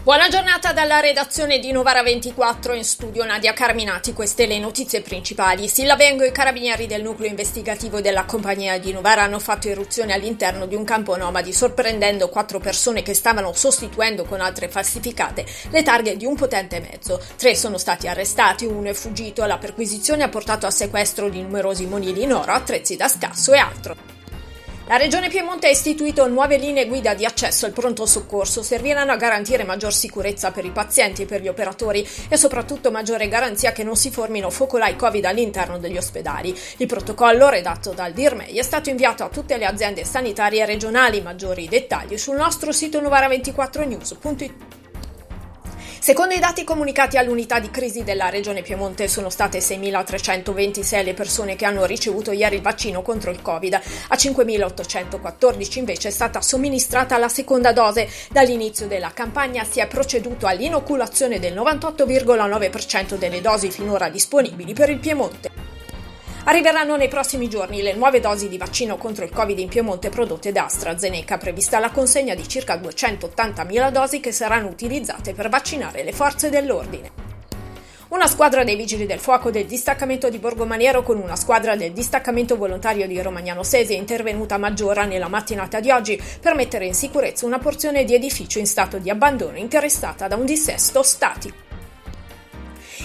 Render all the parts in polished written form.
Buona giornata dalla redazione di Novara24, in studio Nadia Carminati, queste le notizie principali. Sillavengo, i carabinieri del nucleo investigativo della compagnia di Novara hanno fatto irruzione all'interno di un campo nomadi, sorprendendo 4 persone che stavano sostituendo con altre falsificate le targhe di un potente mezzo. 3 sono stati arrestati, 1 è fuggito. La perquisizione ha portato al sequestro di numerosi monili in oro, attrezzi da scasso e altro. La Regione Piemonte ha istituito nuove linee guida di accesso al pronto soccorso, serviranno a garantire maggior sicurezza per i pazienti e per gli operatori e soprattutto maggiore garanzia che non si formino focolai Covid all'interno degli ospedali. Il protocollo redatto dal DIRMEI è stato inviato a tutte le aziende sanitarie regionali. Maggiori dettagli sul nostro sito novara24news.it. Secondo i dati comunicati all'unità di crisi della Regione Piemonte sono state 6.326 le persone che hanno ricevuto ieri il vaccino contro il Covid, a 5.814 invece è stata somministrata la seconda dose. Dall'inizio della campagna si è proceduto all'inoculazione del 98,9% delle dosi finora disponibili per il Piemonte. Arriveranno nei prossimi giorni le nuove dosi di vaccino contro il Covid in Piemonte prodotte da AstraZeneca, prevista la consegna di circa 280.000 dosi che saranno utilizzate per vaccinare le forze dell'ordine. Una squadra dei vigili del fuoco del distaccamento di Borgomanero con una squadra del distaccamento volontario di Romagnano Sesia è intervenuta a Maggiora nella mattinata di oggi per mettere in sicurezza una porzione di edificio in stato di abbandono interessata da un dissesto statico.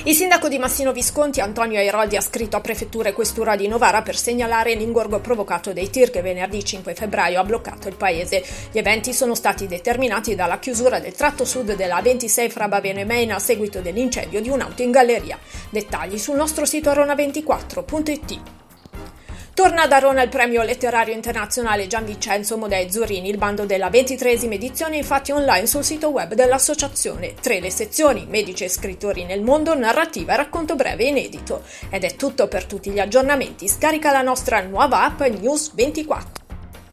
Il sindaco di Massino Visconti, Antonio Airoldi, ha scritto a Prefettura e Questura di Novara per segnalare l'ingorgo provocato dai tir che venerdì 5 febbraio ha bloccato il paese. Gli eventi sono stati determinati dalla chiusura del tratto sud della A26 fra Baveno e Meina a seguito dell'incendio di un'auto in galleria. Dettagli sul nostro sito arona24.it. Torna ad Arona il premio letterario internazionale Gian Vincenzo Modè Zurini. Il bando della 23esima edizione è infatti online sul sito web dell'associazione. 3 le sezioni: medici e scrittori nel mondo, narrativa, racconto breve e inedito. Ed è tutto. Per tutti gli aggiornamenti scarica la nostra nuova app News24.